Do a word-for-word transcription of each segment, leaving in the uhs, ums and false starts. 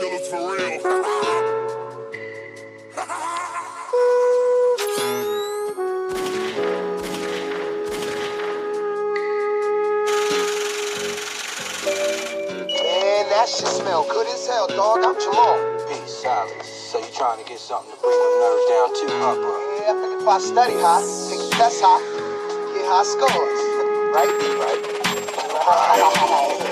killers for real. Man, that shit smell good as hell, dog. I'm Jamal. Peace, silence. So you trying to get something to bring them nerves down too, huh, bro? Yeah, I think if I study high, take the test high, get high scores. Right? Right. Come on.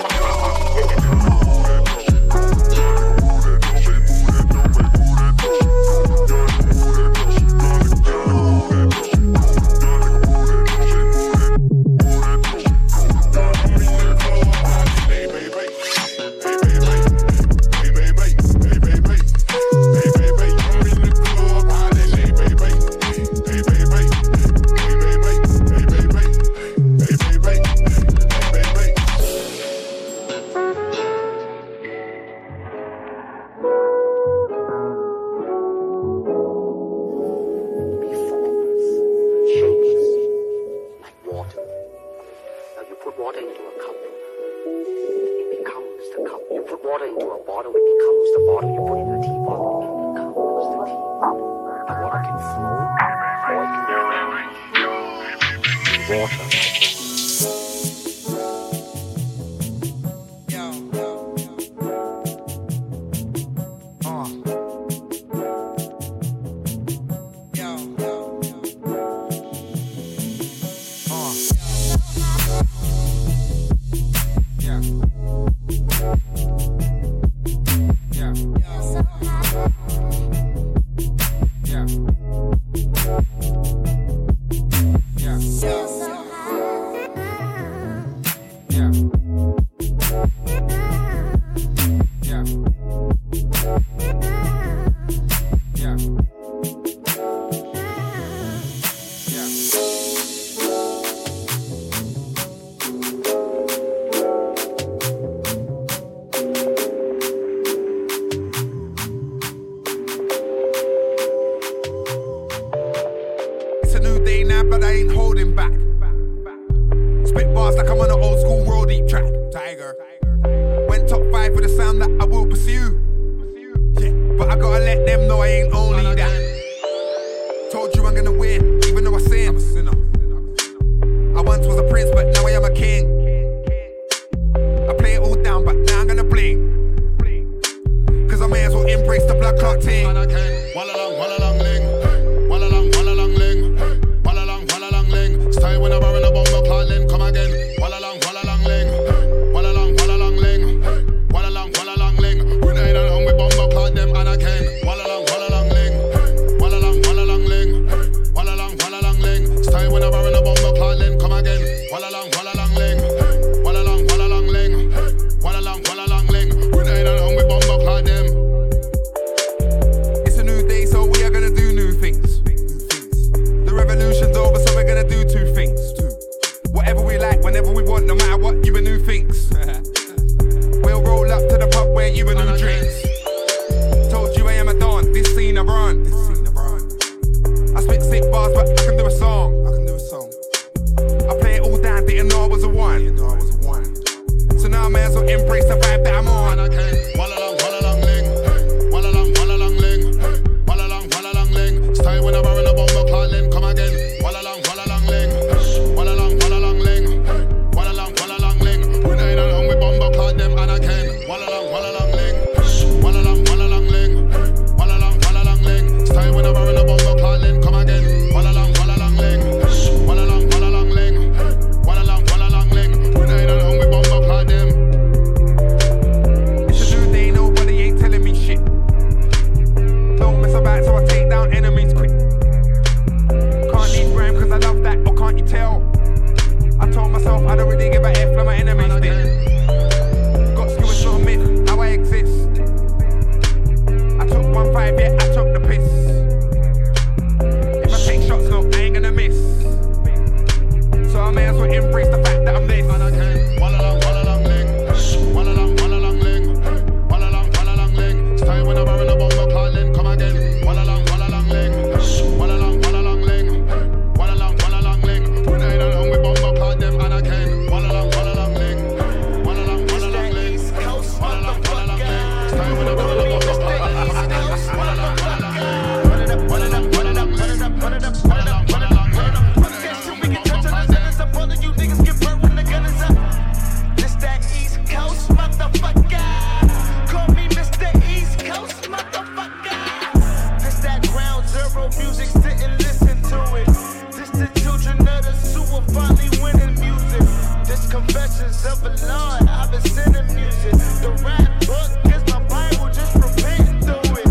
motherfucker. Call me Mister East Coast, motherfucker. This that ground zero music, didn't listen to it. This the children of the sewer finally winning music. This confessions of a lord, I've been sending music. The rap book is my Bible, just repenting through it.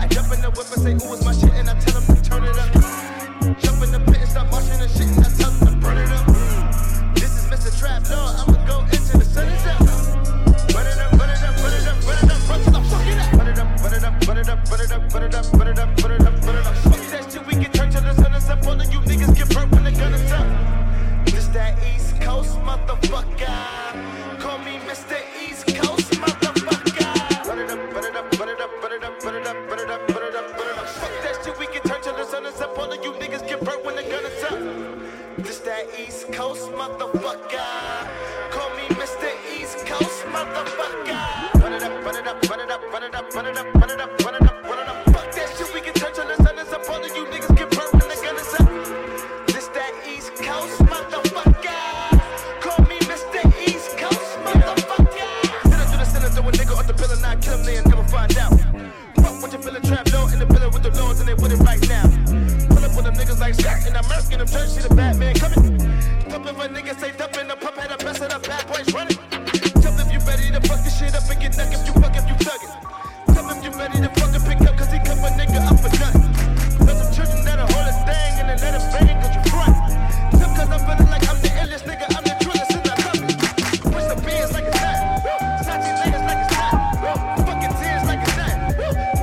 I jump in the whip and say, ooh, it's my shit, and I tell them to turn it up. Jump in the pit and stop marching and shit, and I tell them to burn it up. This is Mister Trap Lord, I'ma go into the sun is up. Burn it up, burn it up, burn it up, burn it up, burn it up, fuck it up. Burn it up, burn it up, burn it up, burn it up, burn it up, burn it up, burn it up, burn it up. Fuck that shit, we get turned till the sun is up. All of you niggas get burnt when the gun is up. This that East Coast motherfucker. Call me Mister East Coast motherfucker. Burn it up, burn it up, burn it up, burn it up, burn it up, burn it up, burn it up, burn it up. Fuck that shit, we get turned till the sun is up. All of you niggas get burnt when the gun is up. This that East Coast motherfucker. Motherfucker, run it up, run it up, run it up, run it up, run it up, run it up, run it up, run it up. Fuck that shit, we can touch on the sun is up. All of you niggas get burnt when the gun is up. This that East Coast, motherfucker. Call me Mister East Coast, motherfucker. Then I do the center, throw a nigga off the pillar, and I kill him, they'll never find out. Fuck what you feelin' trapped on in the pillar with the lawns, and they with it right now. Pull up with them niggas like Shaq, and I'm murking them, turn shit, the Batman coming. Dump if a nigga say dump in the pump, had the best of the bad boys running. To fuck this shit up and get nugged if you fuck if you tug it. Tell him you ready to fuck and pick up, cause he cut my nigga up for nothing. There's some children that'll hold a thing and then let it bang cause you front. So cause I'm feeling like I'm the illest nigga, I'm the truest and I love it. Push the beans like it's hot, Sachi niggas like it's hot, fucking tears like it's hot,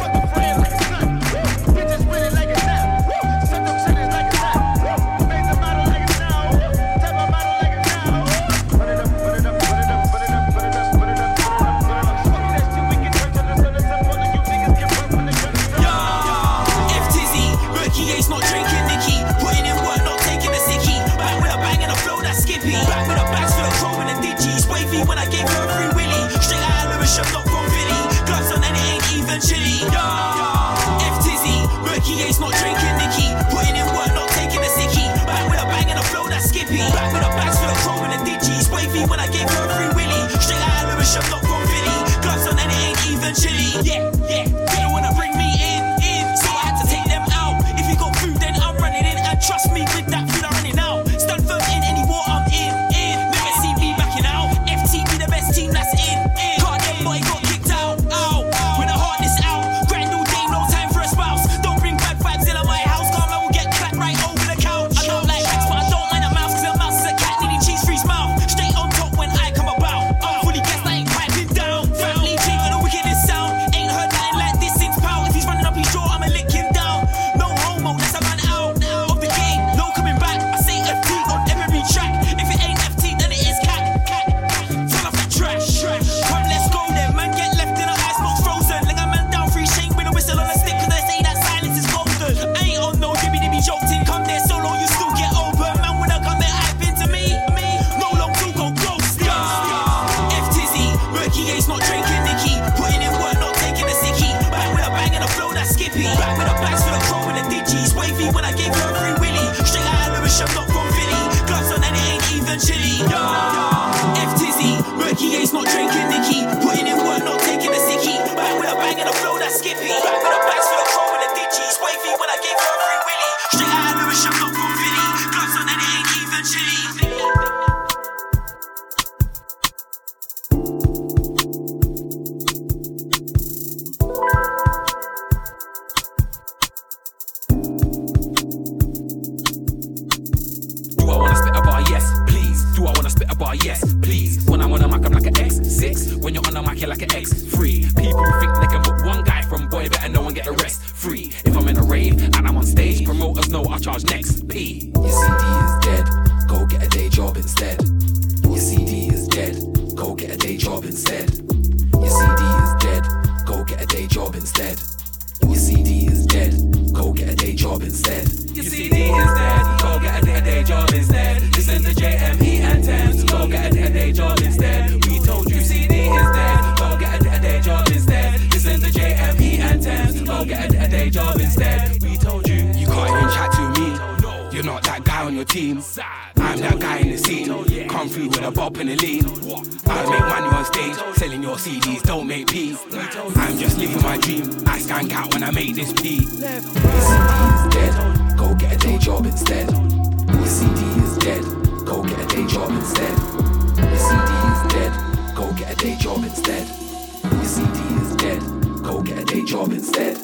fucking friends like it's hot, bitches really like it's hot, suck them shitties like it's hot, make the model like it's now, tap my model like it's now. Put it up, put it up, put it up, put it up, put it up. Back with the bags for the crow and the diggies. Wavy when I gave her a free willy. Straight out of Lewisham, not from Philly. Gloves on and it ain't even chilly. Yeah. F Tizzy, murky Ace not drinking Nicky. Putting in work, not taking a sickie. Back with a bang and a flow that's skippy. Back with the bags for the crow and the diggies. Wavy when I gave her a free willy. Straight out of Lewisham, not from Philly. Gloves on and it ain't even chilly. Yeah, yeah, they don't wanna bring me in, in. So I had to take them out. If you got food, then I'm running in. And trust me, with that food I'm running out. Stand firm in any war I'm in. Team that's in, in. God, that boy got kicked out, out, out. When I heart this out, grand all day, no time for a spouse. Don't bring bad vibes in my house, God, I will get clapped right over the couch. I don't like hats, but I don't mind a mouse, cause a mouse is a cat needing cheese freeze mouth. Straight on top when I come about. I'm fully guessed, I ain't piping down. Family chain got a wickedness sound. Ain't heard nothing like this since Pow. If he's running up his jaw, I'ma lick him down. No homo, that's a man out of the game. No coming back, I say F T on every track. If it ain't F T, then it is cat. Trash, trash. Come, let's go then. Man get left in a icebox frozen. Ling a man down, free shake with a whistle on a stick. Cause they say that silence is golden. I ain't on no dibby dibby jolting. Come there solo, you still get open. Man, when I come there, I've been to me. No long to go close. F Tizzy, murky Ace not drinking Nicky. Putting in work, not taking a sickie. Back with a bang and a flow that's skippy. Back with a bags for the crow and the diggies. Wavy when I gave her a free willy. Straight out of Lewisham, not from Philly. Gloves on and it ain't even chilly. F Tizzy, murky Ace not drinking Nicky. Putting in work, not taking a sickie. Back with a bang and a flow that's skippy. Back with a bags for the crow and the diggies. Wavy when I gave her a free willy. Straight out of Lewisham, not from Philly. Gloves on and it ain't even chilly. Yes, please. When I'm on a mic, I'm like an X six. When you're on a mic, you're like an X three. People think they can book one guy from boy, better no one get the rest free. If I'm in a rave and I'm on stage, promoters know I charge next P. Your C D is dead, go get a day job instead. Your C D is dead, go get a day job instead. Your C D is dead, go get a day job instead. Your C D is dead, go get a day job instead. Your C D is dead, go get a day, a day job instead. Listen to J M E and Thames, go get a day, a day job instead. We told you C D is dead, go get a day, a day job instead. Listen to J M E and Thames, go get a day, a day job instead. We told you, you can't even chat to me. You're not that guy on your team. I I'm that guy in the scene. Come through with a bop and a lean. I'll make money on stage, selling your C Ds, don't make peace. I'm just living my dream. I stank out when I make this beat. The C D is dead, go get a day job instead. The C D is dead, go get a day job instead. The C D is dead, go get a day job instead. The C D is dead, go get a day job instead.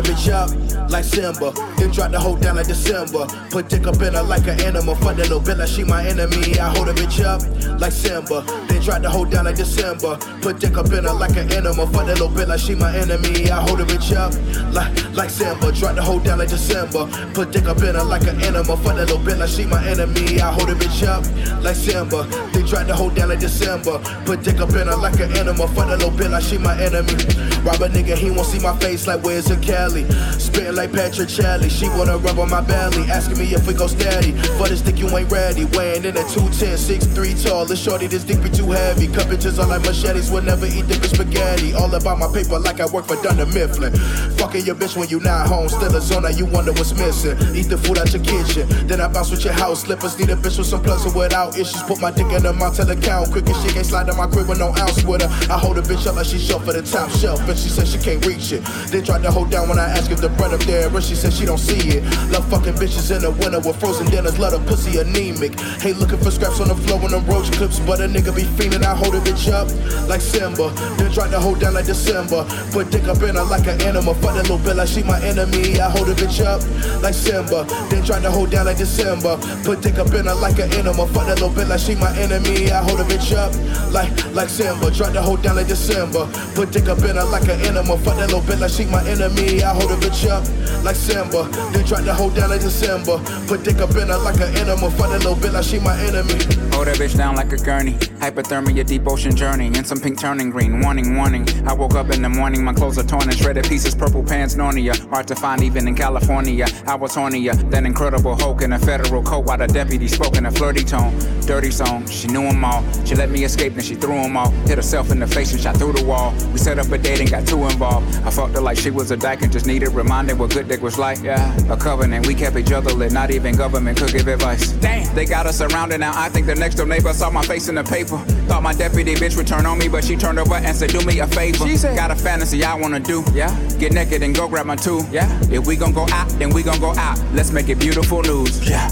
the bitch up like Simba, then drop the hoe down like December. Put dick up in her like an animal, fuck that little bitch like she my enemy. I hold a bitch up like Simba, then drop the hoe down like December. Put dick up in her like an animal, fuck that little bitch like she my enemy. I hold a bitch up like like Simba, drop the hoe down like December. Put dick up in her like an animal, fuck that little bitch like she my enemy. I hold a bitch up like Simba, then drop the hoe down like December. Put dick up in her like an animal, fuck that little bitch like she my enemy. Rob a nigga, he won't see my face like where's a Cali. Spittin' like Patrick Chally, she wanna rub on my belly, asking me if we go steady. For this dick you ain't ready, weighing in at two ten, six three tall. This shorty, this dick be too heavy. Cut bitches all like machetes, will never eat dick with spaghetti. All about my paper like I work for Dunder Mifflin. Fucking your bitch when you not home, still a zone you wonder what's missing. Eat the food out your kitchen, then I bounce with your house slippers. Need a bitch with some plugs and without issues. Put my dick in her mouth, tell her count quick as she can't slide in my crib with no ounce with her. I hold a bitch up like she shelf for the top shelf, but she said she can't reach it. Then tried to hold down when I asked if the bread up there, but she said she don't see it. Love fucking bitches in the winter with frozen dinners, let her pussy anemic. Hate looking for scraps on the floor when them roach clips, but a nigga be fiendin'. I hold a bitch up like Simba, then tried to hold down like December. Put dick up in her like an animal, fuck that little bitch like she my enemy. I hold a bitch up like Simba, then tried to hold down like December. Put dick up in her like an animal, fuck that little bitch like she my enemy. I hold a bitch up like like Simba, tried to hold down like December. Put dick up in her like an animal, fuck that little bitch like she my enemy. I hold a bitch up like Simba, then tried to hold down like December. Put dick up in her like an animal, fuck that little bitch like she my enemy. Hold that bitch down like a gurney, hypothermia, deep ocean journey, and some pink turning green, warning, warning. I woke up in the morning, my clothes are torn and shredded pieces, purple pants, Narnia. Hard to find even in California, I was hornier than Incredible Hulk in a federal coat while the deputy spoke in a flirty tone. Dirty song, she knew them all, she let me escape then she threw them all. Hit herself in the face and shot through the wall. We set up a date and got too involved. I fucked her like she was a dyke and just needed reminded what good dick was like. Yeah, a covenant, we kept each other lit, not even government could give advice. Damn, they got us surrounded now, I think the next door neighbor saw my face in the paper. Thought my deputy bitch would turn on me, but she turned over and said do me a favor. She said, got a fantasy I wanna do, yeah, get naked and go grab my tool, yeah. If we gon' go out, then we gon' go out, let's make it beautiful news, yeah.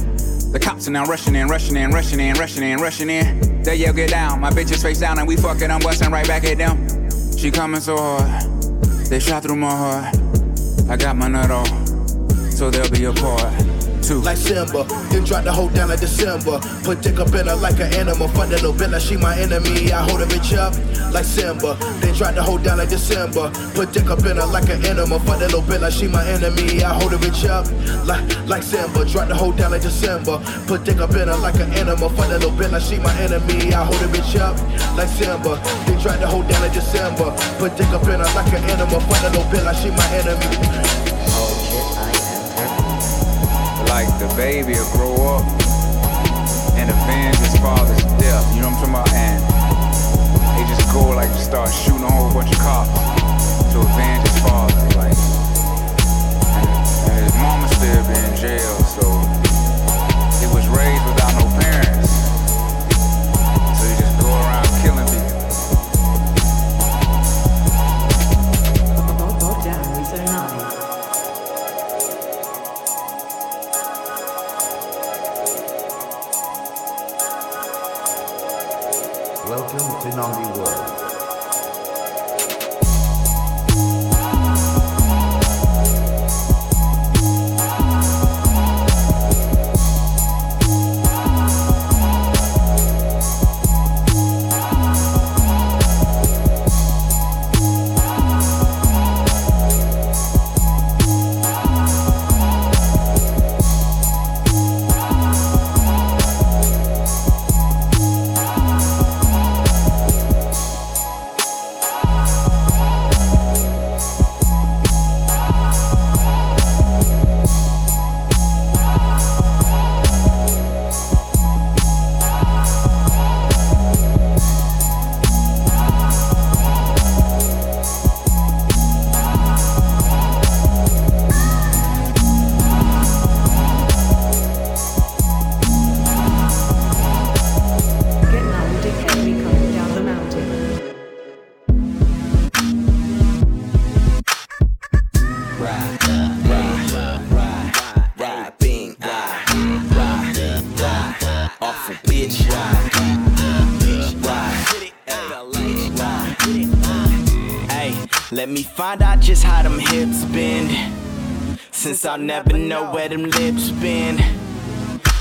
The cops are now rushing in, rushing in, rushing in, rushing in, rushing in. They yell get down, my bitch is face down and we fucking, I'm busting right back at them. She coming so hard, they shot through my heart. I got my nut off, so there'll be a part two. Like Simba, then drop the hoe down like December. Put dick up in her like an animal, fuck that little bitch like she my enemy. I hold a bitch up like Simba, then drop the hoe down like December. Put dick up in her like an animal, fuck that little bitch like she my enemy. I hold a bitch up like like Simba, drop the hoe down like December. Put dick up in her like an animal, fuck that little bitch like she my enemy. I hold a bitch up like Simba, then drop the hoe down like December. Put dick up in her like an animal, fuck that little bitch like she my enemy. Like the baby will grow up and avenge his father's death, you know what I'm talking about? And they just go like start shooting a whole bunch of cops to avenge his father, like. And, and his mama still be in jail, so he was raised without no parents, so he just go around killing people. Welcome to Nambi World. find out just how them hips bend, since I'll never know where them lips been,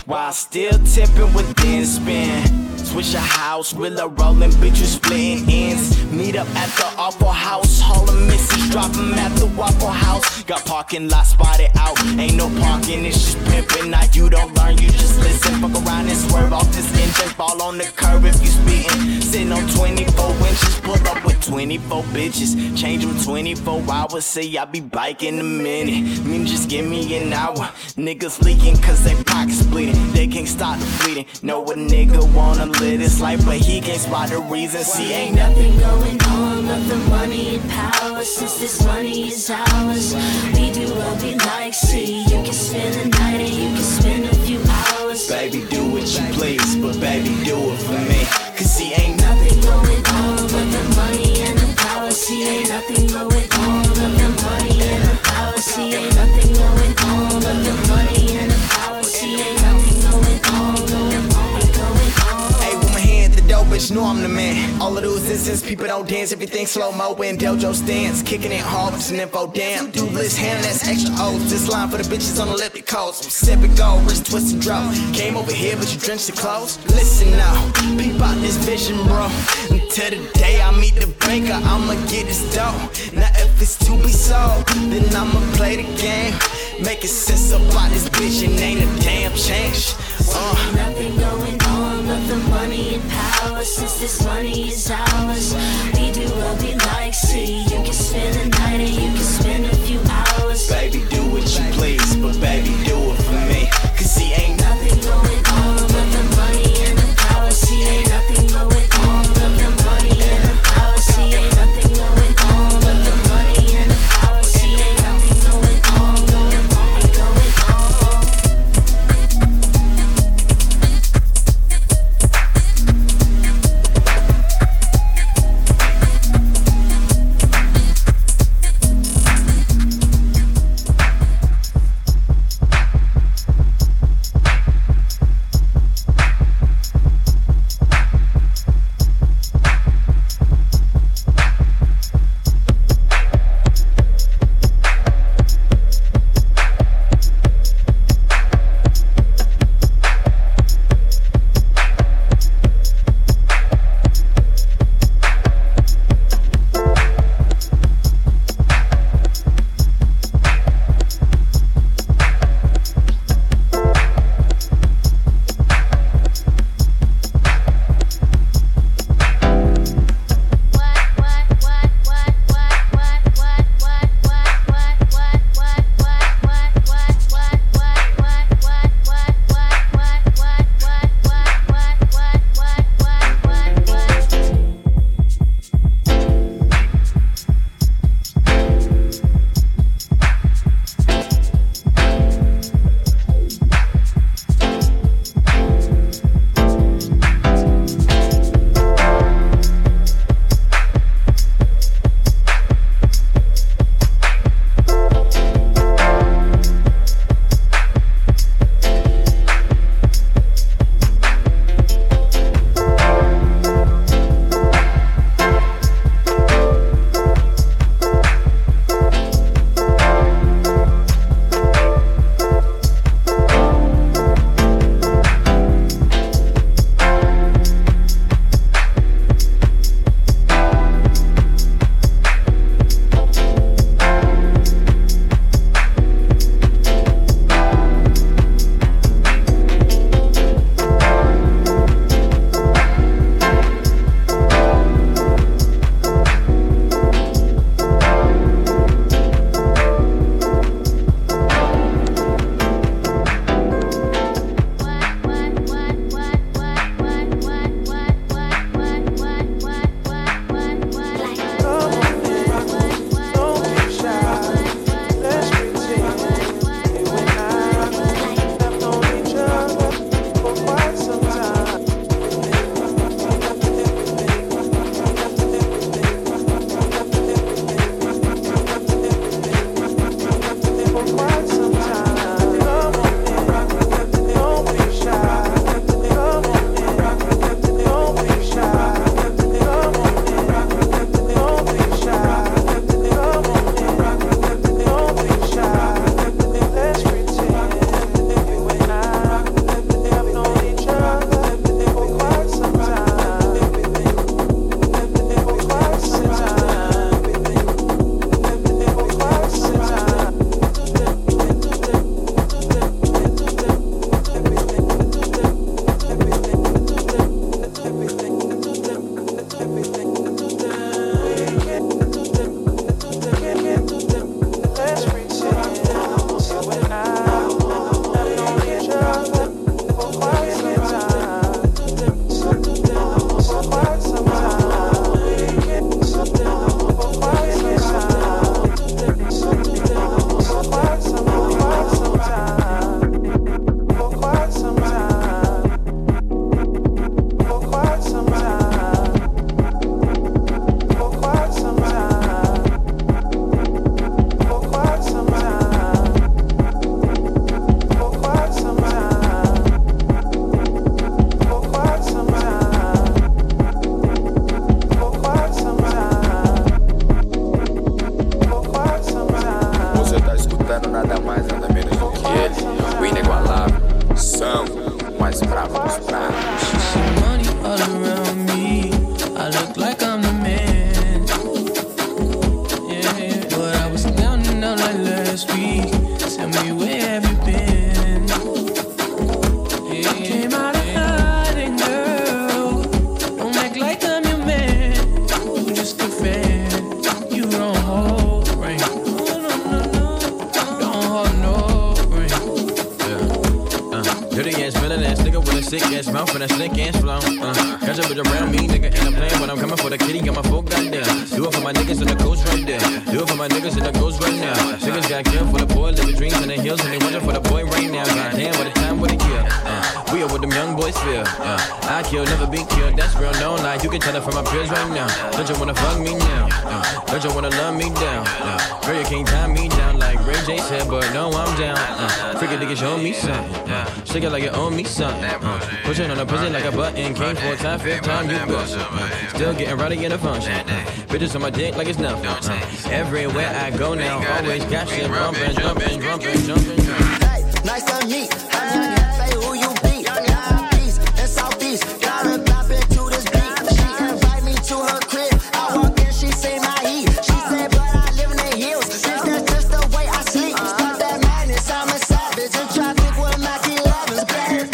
while still tipping within spin. Swish a house, willow rolling, bitches splitting ends. Meet up at the Awful House, haul them misses, drop them at the Waffle House. Got parking lot spotted out, ain't no parking, it's just pimping. Now you don't learn, you just listen. Fuck around and swerve off this engine, fall on the curb if you speeding. Sitting on twenty-four inches, pull up with twenty-four bitches, change them twenty-four hours, say I be biking a minute. Mean just give me an hour, niggas leaking cause they pockets bleeding. They can't stop the bleeding, know a nigga wanna live this life, but he can't spot the reason. See, ain't nothing going on but the money and power, since this money is ours. We do what we like, see, you can spend a night and you can spend a few hours. Baby, do what you please, but baby, do it for me. Cause see, ain't nothing going on but the money and the power. See, ain't nothing going on but the money and the power. See, ain't nothing going on but the money and the power. See, ain't nothing going on but the money going on. Hey, with my hand at the door, bitch, know I'm the man. All of those instances, people don't dance, everything slow-mo in dojo stands. Kicking it hard, with some info down. Do list, hand that's extra O's. This line for the bitches on the lip coast. Sipping gold, wrist twist and drop. Came over here, but you drenched the clothes. Listen now, peep out this vision, bro. Until the day I meet the banker, I'ma get this dough. Now if it's to be sold, then I'ma play the game. Making sense about this bitch, and ain't a damn change. Uh. Nothing going on but the money and power, since this money is ours. We do what we like, see, you can spend a night and you can spend a few hours. Baby, do what you please, but baby, do it for me. Cause see, ain't nothing going on but the money and the power. See, ain't nothing going on but the money and the power. See, ain't nothing going on but the money and the power. See, ain't nothing going on but the money going on. procurando nada mais, nada menos do que ele, o inigualável. São mais bravos dos bravos. Sick-ass mouth and a slick-ass flow. Uh, catch up with around me, nigga, and I'm playing when I'm coming for the kitty. Got my folk right there. Do it for my niggas in the coast right there. Do it for my niggas in the coast right now. Niggas got killed for the poor, living dreams in the hills, and they wonder for the boy right now. Goddamn, by the time what they kill. Uh, we are what them young boys feel. Uh, I kill, never be killed. That's real, no lie. You can tell it from my peers right now. Don't you wanna fuck me now? Uh, don't you wanna love me down? Uh, girl, you can't tie me down like Ray J said, but no, I'm down. Uh, freaking niggas show me something. Uh, shake it like it owe me something. Uh, Pushing on a pussy like a button. Came for a time, fifth time you bust. Still getting rowdy in a function. Bitches on my dick like it's nothing. Everywhere I go now, always got shit bumping, jumping, jumping, jumping. Hey, nice to meet. Say who you be. Got a piece in Southeast. Gotta pop into this beat. She invite me to her crib. I walk in, she see my heat. She said, but I live in the hills. Since that's just the way I sleep. Stop that madness, I'm a savage. And try to think with my eleven's bad.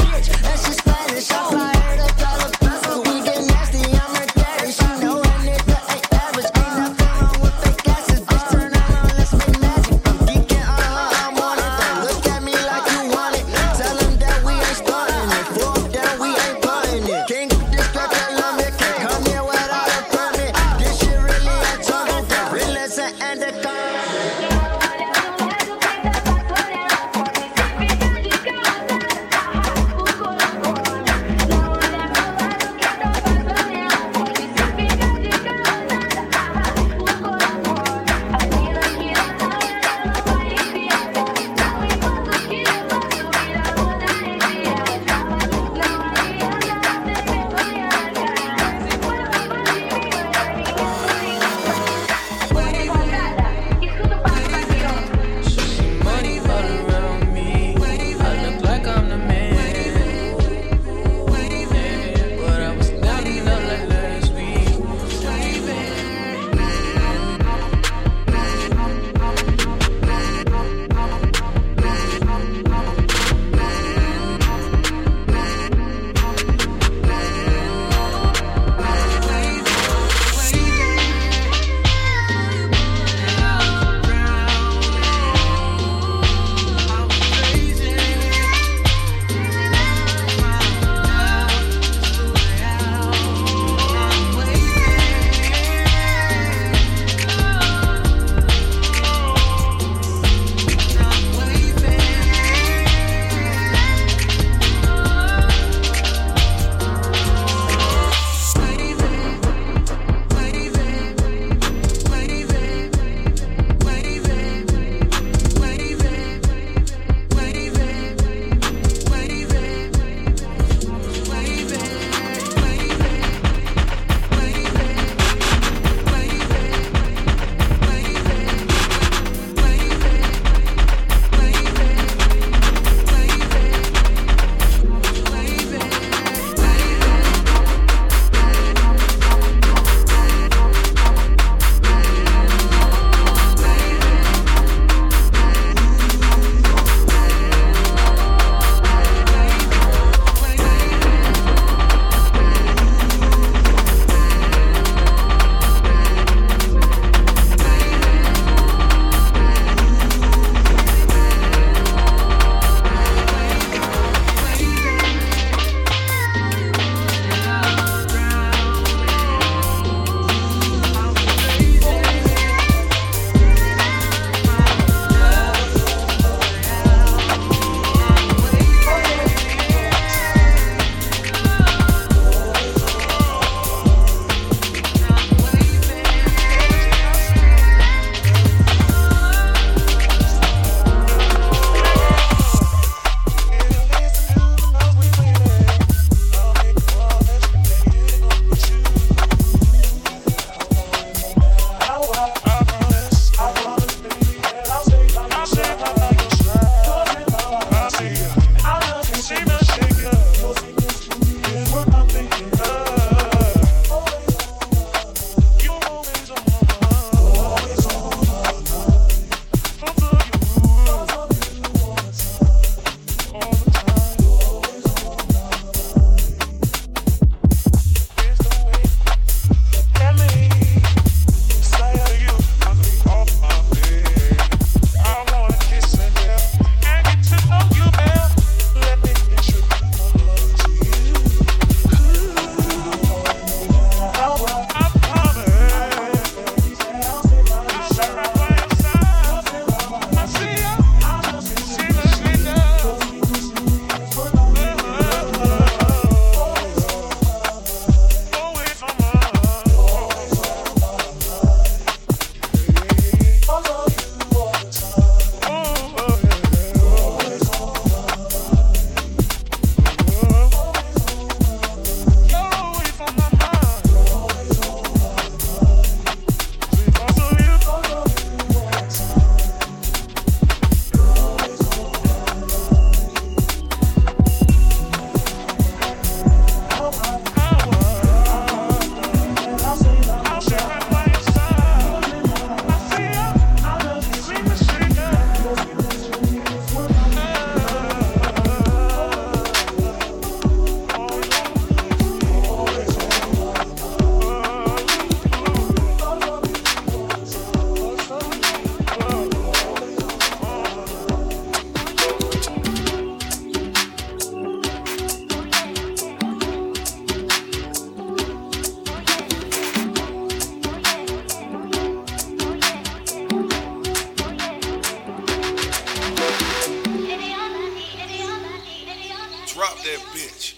out that bitch.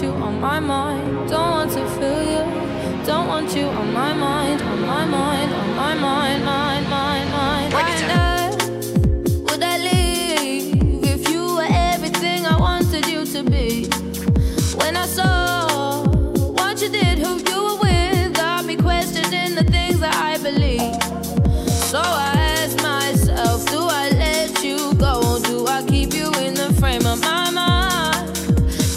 On my mind, on my mind, on my mind, mind, mind, mind, mind. believe. So I ask myself, do I let you go, or do I keep you in the frame of my mind?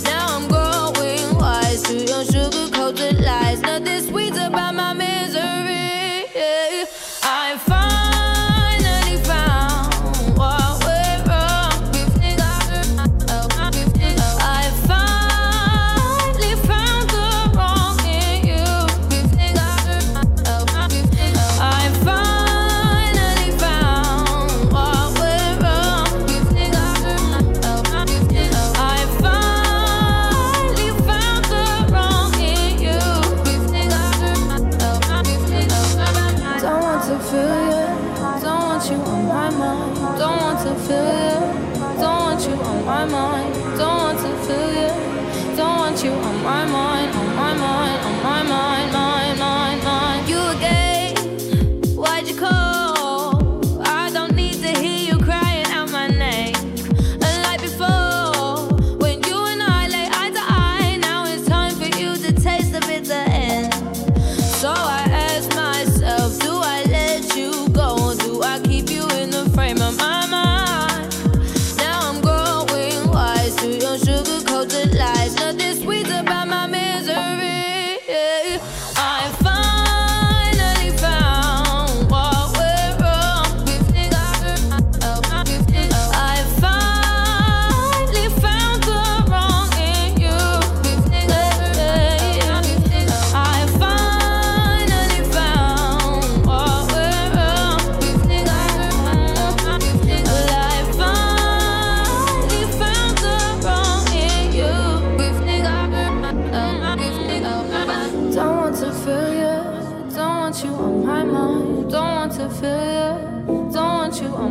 Now I'm growing wise to your sugar-coated lies. Nothing sweet about my misery. I'm finally found what went wrong. I finally found the wrong in you. I finally found what went wrong. I finally found the wrong in you. Don't want to feel you, don't want you on my mind. Don't want to feel you, don't want you on my mind. Don't want to feel you, don't want you on my mind, on my mind, on my mind, mind, mind, mind. You again? Why'd you call? I don't need to hear you crying out my name. Unlike before, when you and I lay eye to eye, now it's time for you to taste the bitter end. So I ask myself, do I let you go, or do I keep you in the frame of my mind? Now I'm growing wise to your sugar-coated lies. Nothing sweet about my misery. I finally found what went wrong. I finally found the wrong in you. I finally found what went wrong. I finally found the wrong in you. Don't want to feel you, don't want you on my mind. Don't want to feel you, don't want you on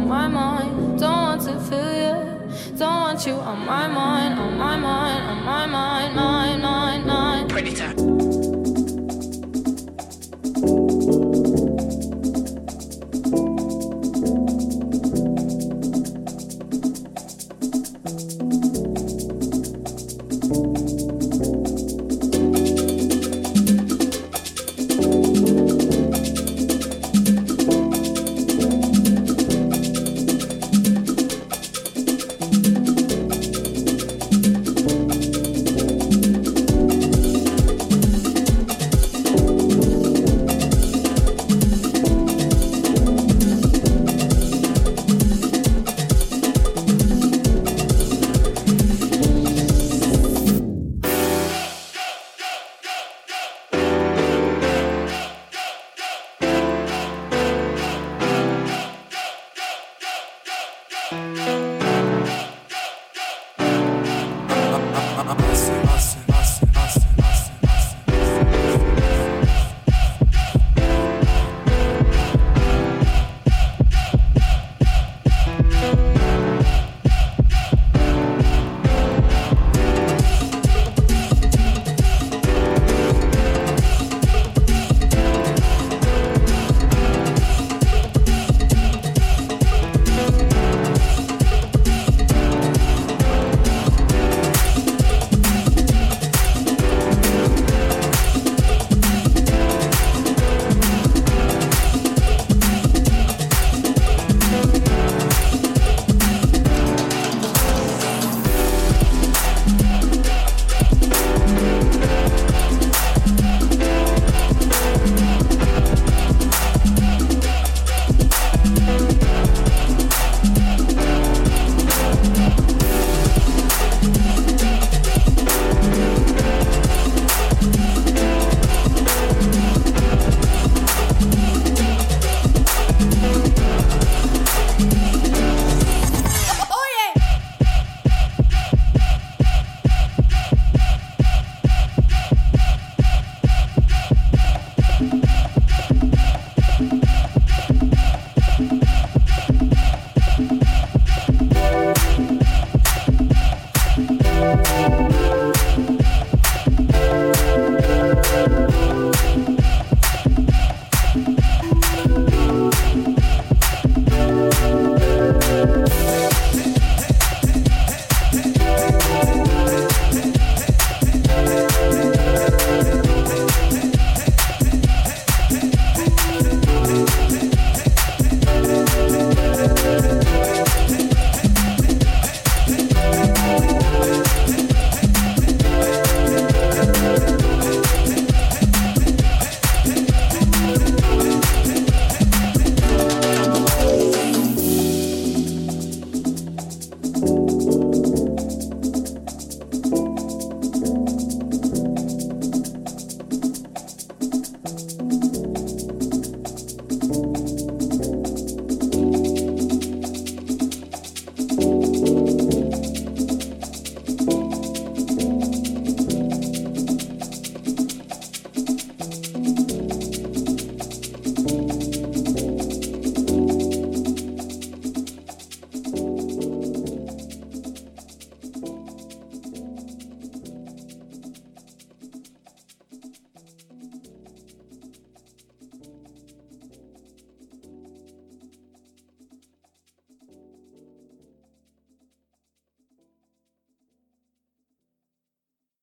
my mind. Don't want to feel you, don't want you on my mind, on my mind, on my mind, mind.